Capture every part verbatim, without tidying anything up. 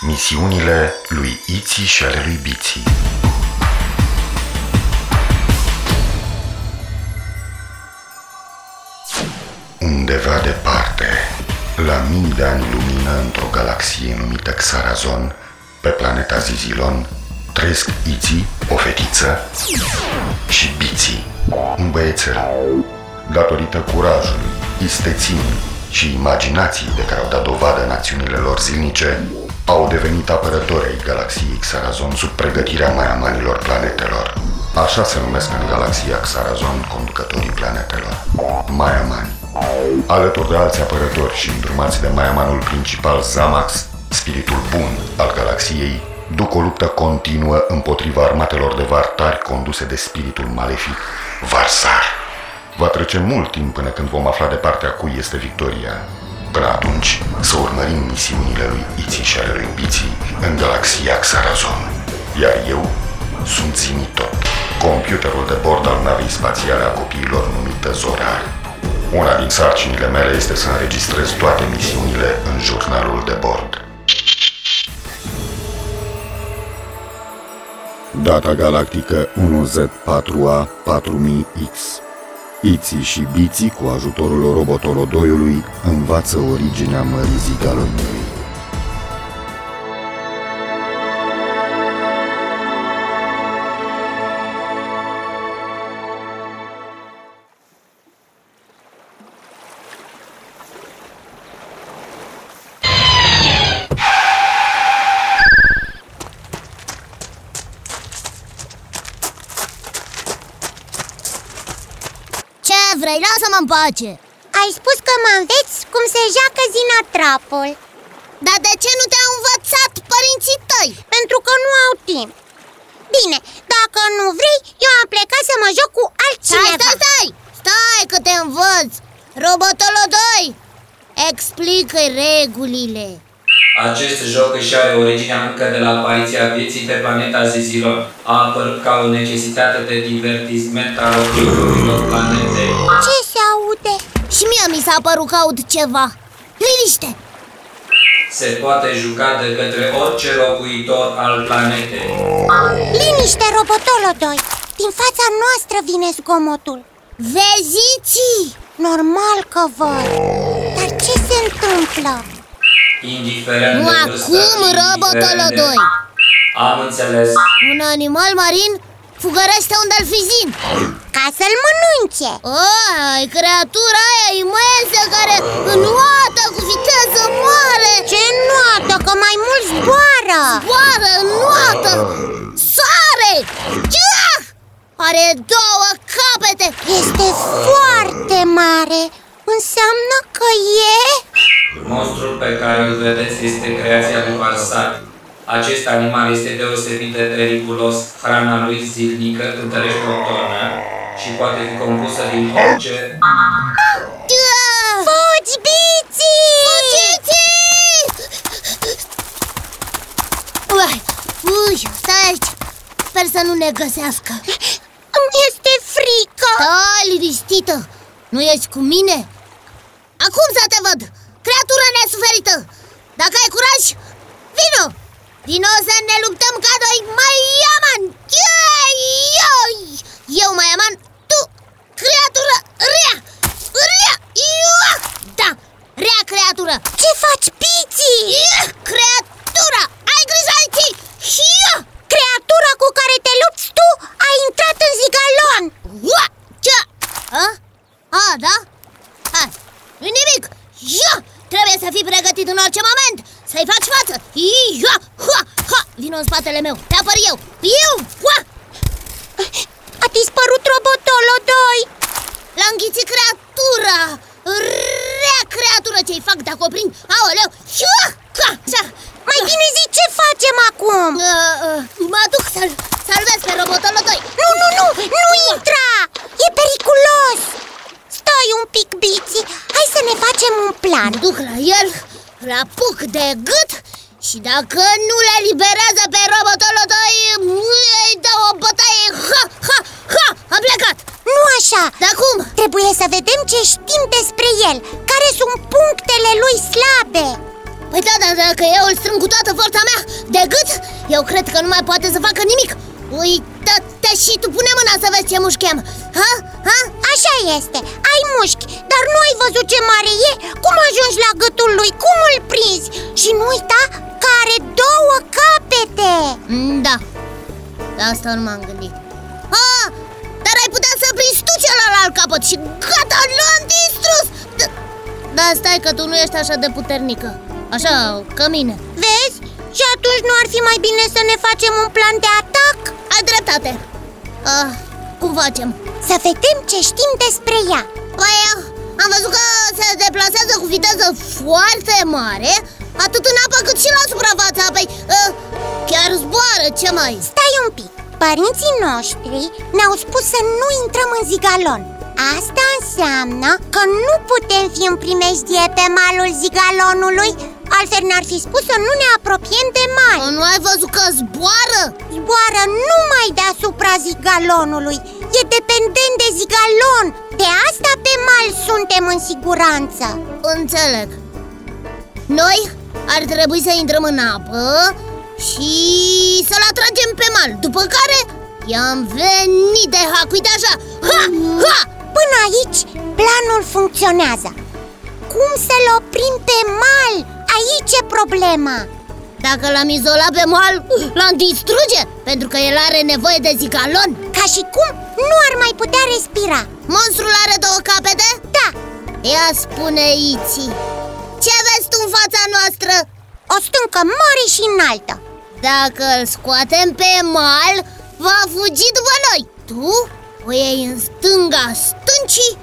Misiunile lui Iții și ale lui Biții. Undeva departe, la mii de ani lumină, într-o galaxie numită Xarazon, pe planeta Zizilon, trăiesc Iții, o fetiță, și Biții, un băiețel. Datorită curajului, isteții și imaginației de care au dat dovadă în acțiunile lor zilnice, au devenit apărători ai galaxiei Xarazon sub pregătirea Mayamanilor planetelor. Așa se numesc în galaxia Xarazon conducătorii planetelor, Mayamani. Alături de alți apărători și îndrumați de Mayamanul principal Zamax, spiritul bun al galaxiei, duc o luptă continuă împotriva armatelor de vartari conduse de spiritul malefic Varsar. Va trece mult timp până când vom afla de partea cui este victoria. Până atunci, să urmărim misiunile lui Iții și ale lui Biții în galaxia Xarazon. Iar eu sunt Zimito, computerul de bord al navei spațiale a copiilor numită Zorar. Una din sarcinile mele este să înregistrez toate misiunile în jurnalul de bord. Data galactică unu Z patru A patru mii X. Iții și Biții, cu ajutorul Robotolodoiului, învață originea mării Zigalonului. Vrei, lasă-mă în pace! Ai spus că mă înveți cum se joacă zinatrapul. Dar de ce nu te-au învățat părinții tăi? Pentru că nu au timp. Bine, dacă nu vrei, eu am plecat să mă joc cu altcineva. Stai, stai, stai! Stai că te învăț! Robotolodoi, explică-i regulile. Acest joc își are originea încă de la apariția vieții pe planeta Zizilon. A apărut ca o necesitate de divertisment a locuitorilor planetei. Ce se aude? Și mie mi s-a părut că aud ceva. Liniște! Se poate juca de către orice locuitor al planetei. Liniște, Robotolodoi! Din fața noastră vine zgomotul. Veziții! Normal că văd. Dar ce se întâmplă? Indiferent nu de vârstă, acum, Robotolodoi! Am înțeles. Un animal marin fugărește un delfizin ca să-l mănunce. Ai, creatura aia imensă care înoată cu viteză mare. Ce înoată? Că mai mult zboară. Zboară, înoată, sare! Ciah! Are două capete. Este foarte mare. Înseamnă că e... Monstrul pe care îl vedeți este creația lui Varsar. Acest animal este deosebit de periculos. Hrana lui zilnică întărește o tonă și poate fi compusă din orice... Fugi, Biții! Fugiți! Ui, stai aici! Sper să nu ne găsească. Îmi este frică! Stai liniștită! Nu ești cu mine? Acum să te văd, creatură nesuferită! Dacă ai curaj, vino! Vino să ne luptăm ca doi Mayaman! Eu Mayaman, tu creatură rea! Rea! Da! Rea creatură! Ce faci, Biții? Creatura! Ai grijă aici! Creatura cu care te lupți tu a intrat în Zigalon! Ce? A? A, da? Hai, nu-i nimic! Ia! Trebuie să fii pregătit în orice moment! Să-i faci față! Ia! Ha! Ha! Vino în spatele meu! Te apăr eu! Iu! Ha! A dispărut Robotolodoi! L-a înghițit creatura! Rea creatură ce-i fac dacă o prind! Aoleu! Ia! Ha! Așa! Mai bine zi ce facem acum! Uh, uh, mă duc să-l salvez pe Robotolodoi! Nu, nu, nu! Nu intra! E periculos! Stai un pic, Biții, hai să ne facem un plan. Mă duc la el, îl apuc de gât și dacă nu le liberează pe Robotolodoi, îi dau o bătaie. Ha, ha, ha, a plecat. Nu așa. Dar cum? Trebuie să vedem ce știm despre el, care sunt punctele lui slabe. Da, da, dacă eu îl strâng cu toată forța mea de gât, eu cred că nu mai poate să facă nimic. Uită-te și tu, pune mâna să vezi ce mușchi am. Ha? Ha? Așa este, ai mușchi, dar nu ai văzut ce mare e? Cum ajungi la gâtul lui? Cum îl prinzi? Și nu uita că are două capete. Da, la asta nu m-am gândit. Ha! Dar ai putea să prinzi tu celălalt capăt și gata, l-am distrus. Dar stai că tu nu ești așa de puternică, așa ca mine. Vezi? Și atunci nu ar fi mai bine să ne facem un plan de atac? Ai dreptate. uh, Cum facem? Să vedem ce știm despre ea. Păi, am văzut că se deplasează cu viteză foarte mare, atât în apă cât și la suprafața apei. uh, Chiar zboară, ce mai? Stai un pic. Părinții noștri ne-au spus să nu intrăm în Zigalon. Asta înseamnă că nu putem fi în primejdie pe malul Zigalonului. Altfel n-ar fi spus să nu ne apropiem de mal. Nu ai văzut că zboară? Zboară numai deasupra Zigalonului. E dependent de Zigalon. De asta pe mal suntem în siguranță. Înțeleg. Noi ar trebui să intrăm în apă și să-l atragem pe mal, după care i-am venit de hac. Uite așa, ha, ha! Până aici planul funcționează. Cum să-l oprim pe mal? Aici e problema. Dacă l-am izolat pe mal, l-am distruge, pentru că el are nevoie de Zigalon. Ca și cum nu ar mai putea respira. Monstrul are două capete? Da. Ia spune, Iții, ce vezi tu în fața noastră? O stâncă mare și înaltă. Dacă îl scoatem pe mal, va fugi după noi. Tu o iei în stânga stâncii,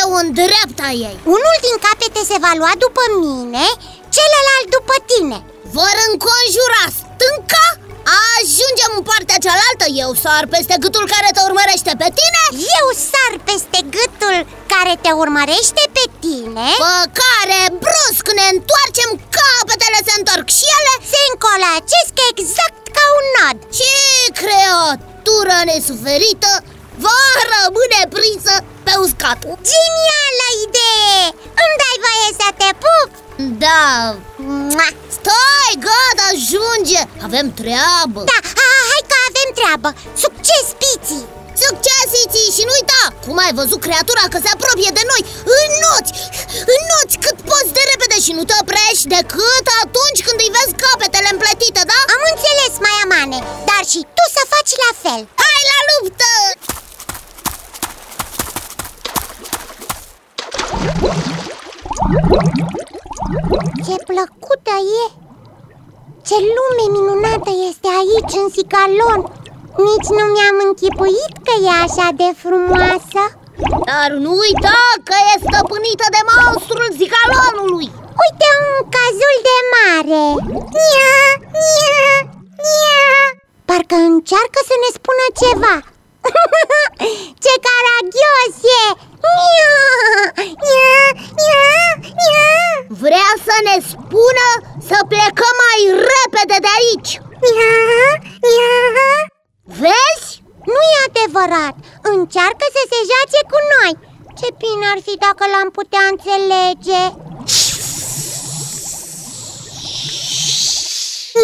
eu în dreapta ei. Unul din capete se va lua după mine, celălalt după tine. Vor înconjura stânca, ajungem în partea cealaltă. Eu sar peste gâtul care te urmărește pe tine. Eu sar peste gâtul care te urmărește pe tine. Pe care brusc ne întoarcem, capetele se întorc și ele se încolacesc exact ca un nod. Și creatura nesuferită va rămâne prinsă pe uscat. Genială idee! Îmi dai voie să te pup? Da. Mua. Stai, gata, ajunge! Avem treabă. Da, ha, hai că avem treabă. Succes, Piții! Succes, Iții! Și nu uita, cum ai văzut creatura că se apropie de noi, înnoți, înnoți cât poți de repede și nu te oprești decât atunci când îi vezi capetele împletite, da? Am înțeles, Mayamane, dar și tu să faci la fel. Hai la luptă! Ce plăcută e! Ce lume minunată este aici, în Zigalon! Nici nu mi-am închipuit că e așa de frumoasă. Dar nu uita că e stăpânită de monstrul Zigalonului. Uite un cazul de mare. Nia, nia, nia. Parcă încearcă să ne spună ceva. Ce caragios e! Nia, nia, nia, nia. Vrea să ne spună să plecăm mai repede de aici. Nia, nia. Vezi? Nu e adevărat! Încearcă să se joace cu noi! Ce bine ar fi dacă l-am putea înțelege!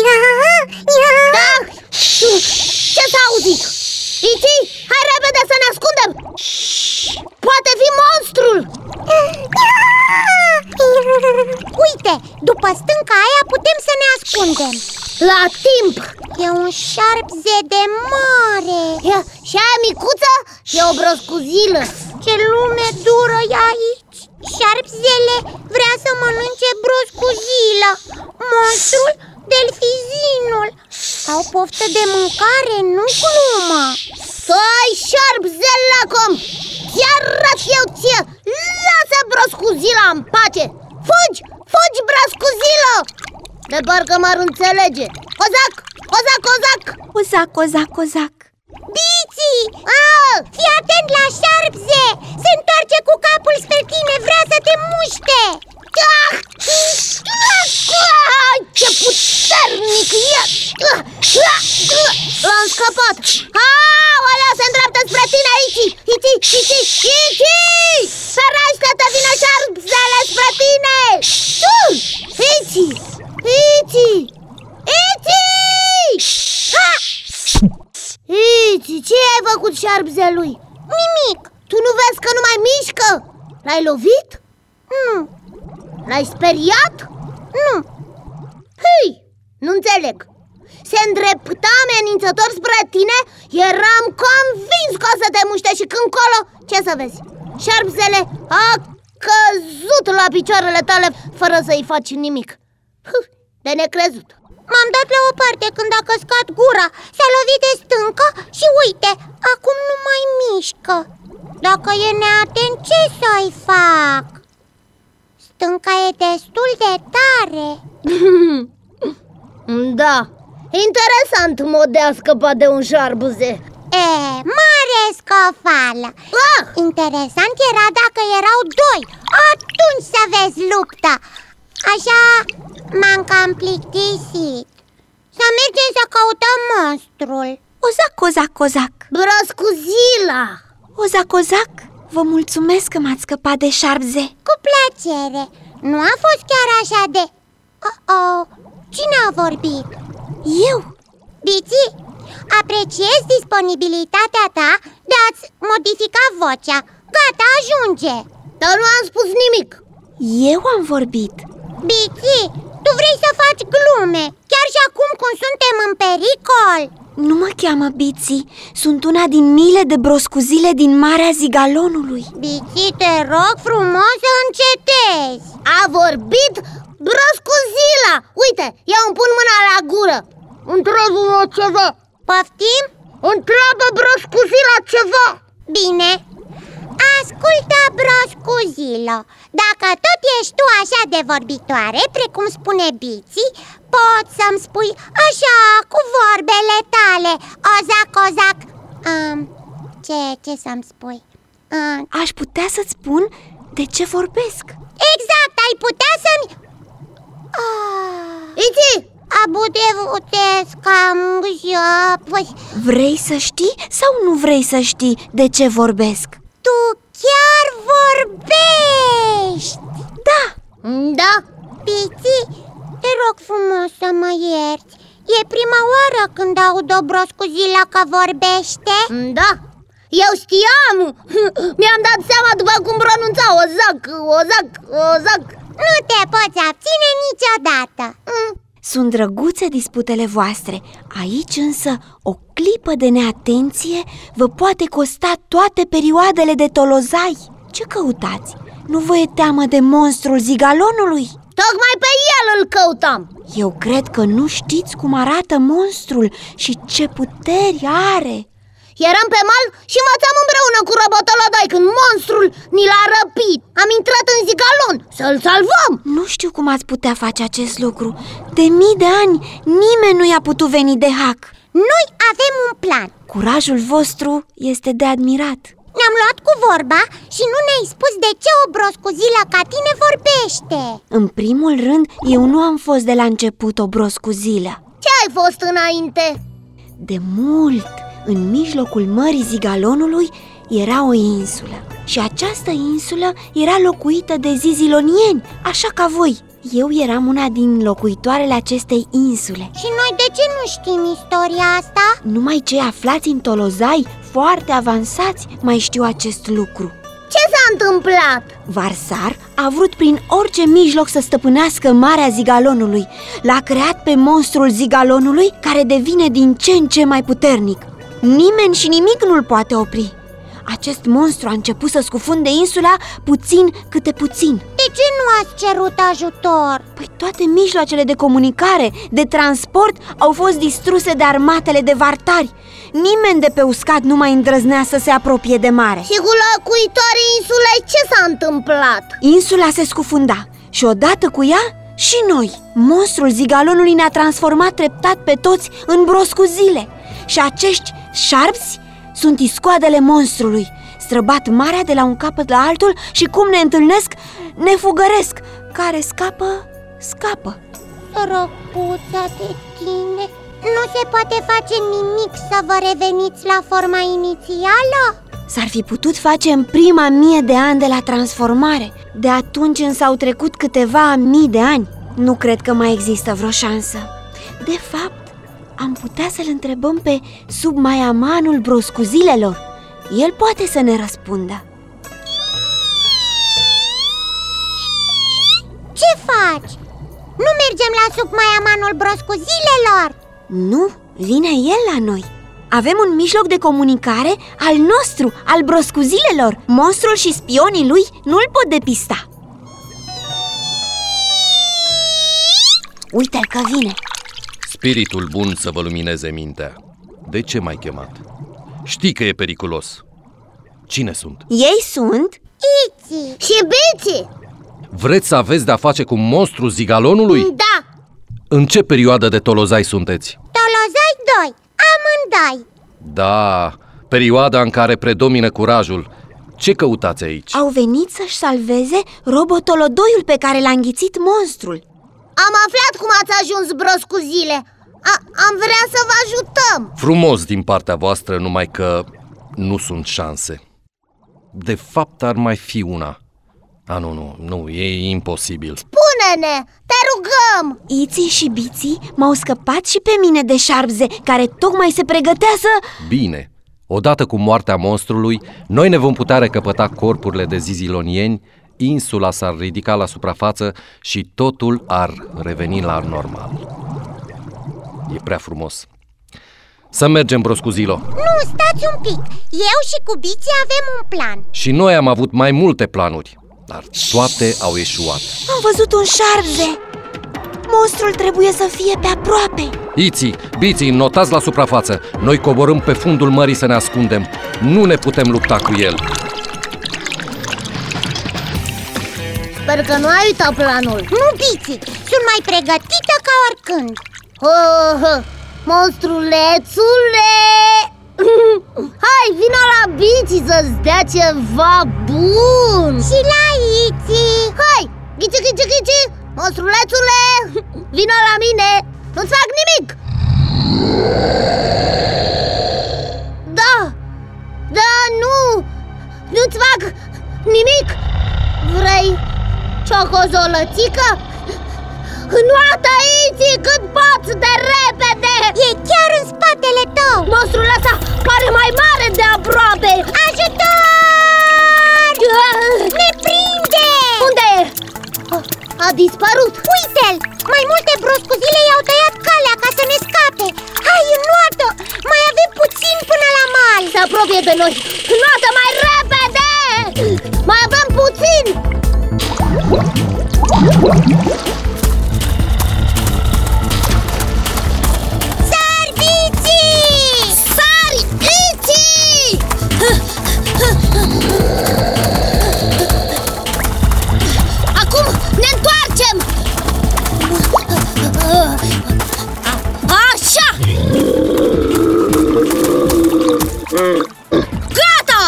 Ia, ia. Da! Ce s-a auzit? Iții, hai repede să ne ascundem! Poate fi monstrul! Ia. Uite, după stânca aia putem să ne ascundem. La timp. E un șarpze de mare. E, și aia micuță e o broscuzilă. Ce lume dură e aici. Șarpzele vrea să mănânce broscuzila. Monstrul, delfizinul. Au poftă de mâncare, nu glumă. Stai, șarpzele la com. Chiar răs eu ție. Lasă broscuzila în pace. Fugi, fugi, broscuzilă. De parcă m-ar înțelege. Cozac, cozac, cozac. Cozac, cozac, cozac. Biții! Ah! Fii atent la șarpze! Se întoarce cu capul spre tine, vrea să te muște! Ah! Ah! Ce puternic e! L-am scăpat! Aolea, se îndreaptă spre tine, Iții! Iții, Iții, Iții! Ferește-te, vine șarpzele spre tine! Tu! Iții! Iti! Iti! Iti! Iti, ce ai făcut șarpzelui? Nimic! Tu nu vezi că nu mai mișcă? L-ai lovit? Nu. L-ai speriat? Nu. Hei, nu înțeleg. Se îndrepta amenințător spre tine. Eram convins că o să te muște și când colo, ce să vezi? Șarpzele a căzut la picioarele tale fără să-i faci nimic. De necrezut. M-am dat la o parte când a căscat gura. S-a lovit de stâncă și uite, acum nu mai mișcă. Dacă e neatent, ce să-i fac? Stânca e destul de tare. Da, interesant mod de a scăpa de un șarbuze. E, mare scofală. ah! Interesant era dacă erau doi. Atunci să vezi lupta. Așa m-am cam plictisit. Să mergem să căutăm monstrul. Ozac, ozac, ozac. Broscuzila! Ozac, ozac, vă mulțumesc că m-ați scăpat de șarpze. Cu plăcere. Nu a fost chiar așa de... Oh-oh, cine a vorbit? Eu. Biții, apreciez disponibilitatea ta de a-ți modifica vocea. Gata, ajunge. Dar nu am spus nimic. Eu am vorbit. Biții, tu vrei să faci glume, chiar și acum când suntem în pericol. Nu mă cheamă Biții, sunt una din miile de broscuzile din Marea Zigalonului. Biții, te rog frumos să încetezi. A vorbit broscuzila. Uite, eu îmi pun mâna la gură. Întreabă-mă ceva. Poftim? Întreabă broscuzila ceva. Bine. Ascultă, broscuzilo, dacă tot ești tu așa de vorbitoare, precum spune Biții, poți să-mi spui așa, cu vorbele tale, ozac, ozac. um, Ce, ce să-mi spui? Um, Aș putea să-ți spun de ce vorbesc. Exact, ai putea să-mi... Oh. Iti! Vrei să știi sau nu vrei să știi de ce vorbesc? Tu chiar vorbești! Da! Da! Biții, te rog frumos să mă ierți. E prima oară când aud o broscuzila că vorbește? Da! Eu știam! Mi-am dat seama după cum pronunța ozac, ozac, ozac. Nu te poți abține niciodată. mm. Sunt drăguțe disputele voastre. Aici însă o clipă de neatenție vă poate costa toate perioadele de Tolozai. Ce căutați? Nu vă e teamă de monstrul Zigalonului? Tocmai pe el îl căutam. Eu cred că nu știți cum arată monstrul și ce puteri are. Eram pe mal și învățam împreună cu Robotolodoi când monstrul ni l-a răpit. Am intrat în Zigalon să-l salvăm. Nu știu cum ați putea face acest lucru. De mii de ani nimeni nu i-a putut veni de hac. Noi avem un plan. Curajul vostru este de admirat. Ne-am luat cu vorba și nu ne-ai spus de ce o broscuzilă ca tine vorbește. În primul rând, eu nu am fost de la început o broscuzilă. Ce ai fost înainte? De mult. În mijlocul Mării Zigalonului era o insulă. Și această insulă era locuită de zizilonieni, așa ca voi. Eu eram una din locuitoarele acestei insule. Și noi de ce nu știm istoria asta? Numai cei aflați în Tolozai, foarte avansați, mai știu acest lucru. Ce s-a întâmplat? Varsar a vrut prin orice mijloc să stăpânească Marea Zigalonului. L-a creat pe monstrul Zigalonului, care devine din ce în ce mai puternic. Nimeni și nimic nu-l poate opri. Acest monstru a început să scufunde insula puțin câte puțin. De ce nu ați cerut ajutor? Păi toate mijloacele de comunicare, de transport au fost distruse de armatele de vartari. Nimeni de pe uscat nu mai îndrăznea să se apropie de mare. Și cu locuitorii insulei ce s-a întâmplat? Insula se scufunda și odată cu ea și noi. Monstrul Zigalonului ne-a transformat treptat pe toți în broscuzile. Și acești șarpzi sunt iscoadele monstrului. Străbat marea de la un capăt la altul și cum ne întâlnesc, ne fugăresc. Care scapă, scapă. Sorocuța de tine, nu se poate face nimic să vă reveniți la forma inițială? S-ar fi putut face în prima mie de ani de la transformare. De atunci însă au trecut câteva mii de ani. Nu cred că mai există vreo șansă. De fapt, am putea să-l întrebăm pe Sub-Mayamanul broscuzilelor. El poate să ne răspundă. Ce faci? Nu mergem la Sub-Mayamanul broscuzilelor? Nu, vine el la noi. Avem un mijloc de comunicare al nostru, al broscuzilelor. Monstrul și spionii lui nu-l pot depista. Uite-l că vine. Spiritul bun să vă lumineze mintea. De ce m-ai chemat? Știi că e periculos. Cine sunt? Ei sunt Iții și Biții. Vreți să aveți de-a face cu monstrul Zigalonului? Da. În ce perioadă de Tolozai sunteți? Tolozai doi. Amândoi. Da, perioada în care predomină curajul. Ce căutați aici? Au venit să-și salveze Robotolodoiul pe care l-a înghițit monstrul. Am aflat cum ați ajuns broscuzile. A- Am vrea să vă ajutăm. Frumos din partea voastră, numai că nu sunt șanse. De fapt ar mai fi una. A, nu, nu, nu, e imposibil. Spune-ne, te rugăm. Iții și Biții m-au scăpat și pe mine de șarpze, care tocmai se pregătea să... Bine, odată cu moartea monstrului, noi ne vom putea recăpăta corpurile de zizilonieni. Insula s-ar ridica la suprafață și totul ar reveni la normal. E prea frumos. Să mergem, broscuzilo. Nu, stați un pic. Eu și cu Biții avem un plan. Și noi am avut mai multe planuri, dar toate au eșuat. Am văzut un șarpe. Monstrul trebuie să fie pe aproape. Iții, Biții, notați la suprafață. Noi coborâm pe fundul mării să ne ascundem. Nu ne putem lupta cu el. Sper că nu ai uitat planul. Nu, Biții, sunt mai pregătită ca oricând. Ho, ho, monstrulețule! Hai, vino la Biții să-ți dea ceva bun. Și la Iții. Hai, ghici, ghici, ghici, monstrulețule, vino la mine, nu-ți fac nimic. Da, da, nu, nu-ți fac nimic. Vrei... Ciocozolățică? Înoată, Iții, cât poți de repede! E chiar în spatele tău! Monstrul ăsta pare mai mare de aproape! Ajutor! Ne prinde! Unde e? A, a dispărut! Uite-l! Mai multe broscuzile i-au tăiat calea ca să ne scape! Hai, înoată! Mai avem puțin până la mal! Se apropie de noi! Înoată mai repede! Mai avem puțin! Sardiții! Sardiții! Acum ne întoarcem! Așa! Gata!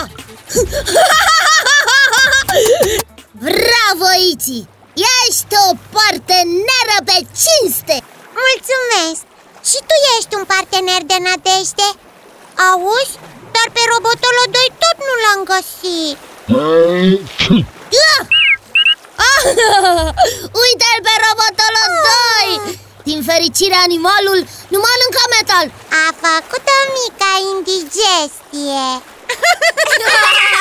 Bravo, Iții! Ești o parteneră pe cinste! Mulțumesc! Și tu ești un partener de nădejde! Auzi? Dar pe Robotolodoi tot nu l-am găsit! Uite-l pe Robotolodoi! Din fericire, animalul nu mănâncă metal! A făcut o mică indigestie!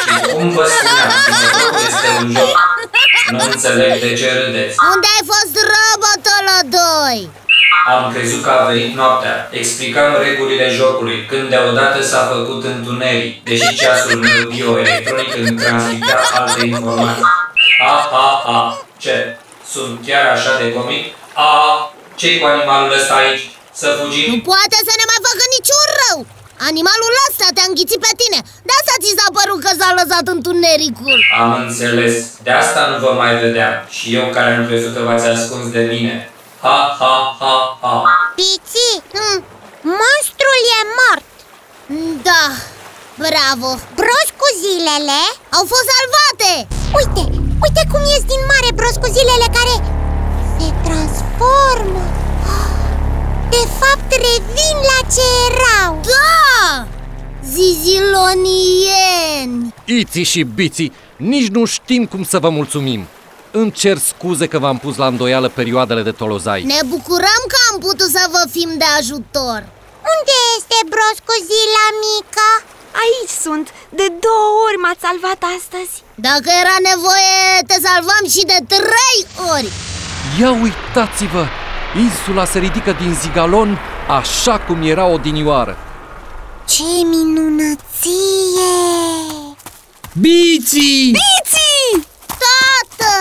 Și cum vă spuneam, este un joc. Nu înțeleg de ce râdeți. Unde ai fost, Robotolodoi? Am crezut că a venit noaptea. Explicam regulile jocului, când deodată s-a făcut întuneric, deși ceasul meu bioelectronic îmi transmita alte informații. A, a, a, ce? Sunt chiar așa de comic? A, ce-i cu animalul ăsta aici? Să fugim? Nu poate să ne mai facă niciun rău! Animalul ăsta te-a înghițit pe tine. De asta ți s-a părut că s-a lăsat întunericul. Am înțeles. De asta nu vă mai vedeam. Și eu care am crezut că v-ați ascuns de mine. Ha, ha, ha, ha. Biții, mm. monstrul e mort. Da, bravo. Broscuzilele au fost salvate. Uite, uite cum ies din mare broscuzilele care se transformă. De fapt, revin la ce erau. Da! Zizilonieni! Iții și Biții, nici nu știm cum să vă mulțumim. Îmi cer scuze că v-am pus la îndoială perioadele de Tolozai. Ne bucurăm că am putut să vă fim de ajutor. Unde este broscozila mică? Aici sunt, de două ori m-ați salvat astăzi. Dacă era nevoie, te salvam și de trei ori. Ia uitați-vă, insula se ridică din Zigalon așa cum era odinioară. Ce minunăție! Biții! Biții! Tată!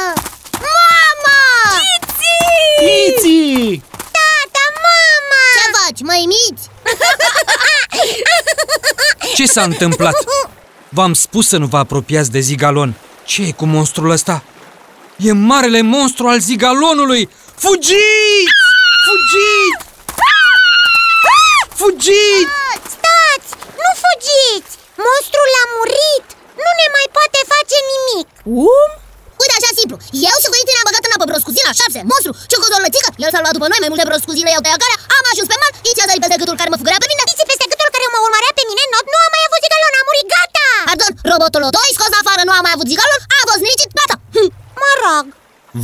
Mama! Biții! Biții! Tata, mama! Ce faci, măimiți? Ce s-a întâmplat? V-am spus să nu vă apropiați de Zigalon. Ce e cu monstrul ăsta? E marele monstru al Zigalonului! Fugiți! Fugiți! Fugiți! Stați! Nu fugiți! Monstrul a murit! Nu ne mai poate face nimic! Cum? Uite, așa simplu! Eu și Coitin am băgat în apă broscuzila, șapse, monstru, ce o lățică, el s-a luat după noi, mai multe broscuzile i-au tăiat calea, am ajuns pe mal, iți a zărit peste gâtul care mă fugărea pe mine, iți peste gâtul care mă urmărea pe mine, not, nu am mai avut Zigalon, a murit, gata! Pardon, Robotolodoi, scos afară, nu am mai avut Zigalon, a fost nicit, gata! Hm. Mă rog!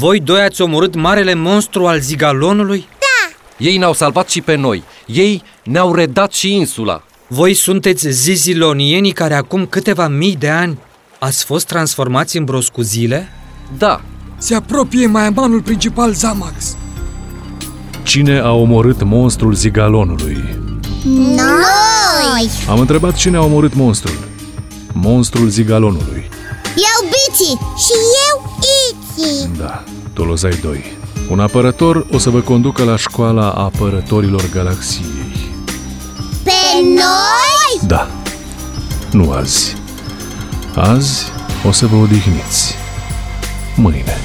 Voi doi ați omorât marele monstru al Zigalonului? Da! Ei ne-au salvat și pe noi, ei ne-au redat și insula. Voi sunteți zizilonienii care acum câteva mii de ani ați fost transformați în broscuzile? Da. Se apropie Mayamanul principal Zamax. Cine a omorât monstrul Zigalonului? Noi! Am întrebat cine a omorât monstrul. Monstrul Zigalonului. Eu, Biții! Și eu, Iții! Da, Tolozai doi. Un apărător o să vă conducă la școala apărătorilor galaxiei. Pe noi? Da. Nu azi. Azi o să vă odihniți. Mâine.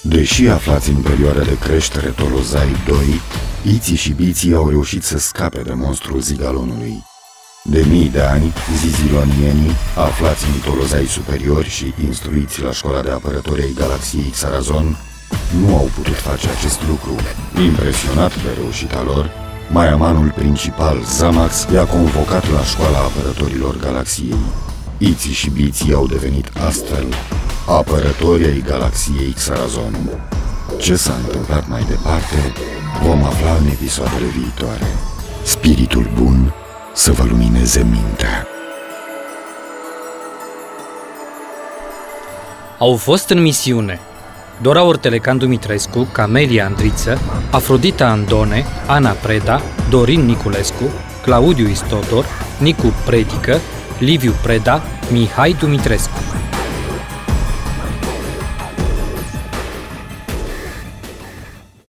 Deși aflați în perioada de creștere Tolozai doi, Iții și Biții au reușit să scape de monstrul Zigalonului. De mii de ani, zizilonienii, aflați în Tolozai superiori și instruiți la școala de apărători ai galaxiei Xarazon, nu au putut face acest lucru. Impresionat de reușita lor, Mayamanul principal, Zamax, i-a convocat la școala apărătorilor galaxiei. Iții și Biții au devenit astfel apărătorii ai galaxiei Xarazon. Ce s-a întâmplat mai departe, vom afla în episoadele viitoare. Spiritul bun să vă lumineze mintea. Au fost în misiune Dora Ortelecan Dumitrescu, Camelia Andriță, Afrodita Andone, Ana Preda, Dorin Niculescu, Claudiu Istodor, Nicu Predică, Liviu Preda, Mihai Dumitrescu.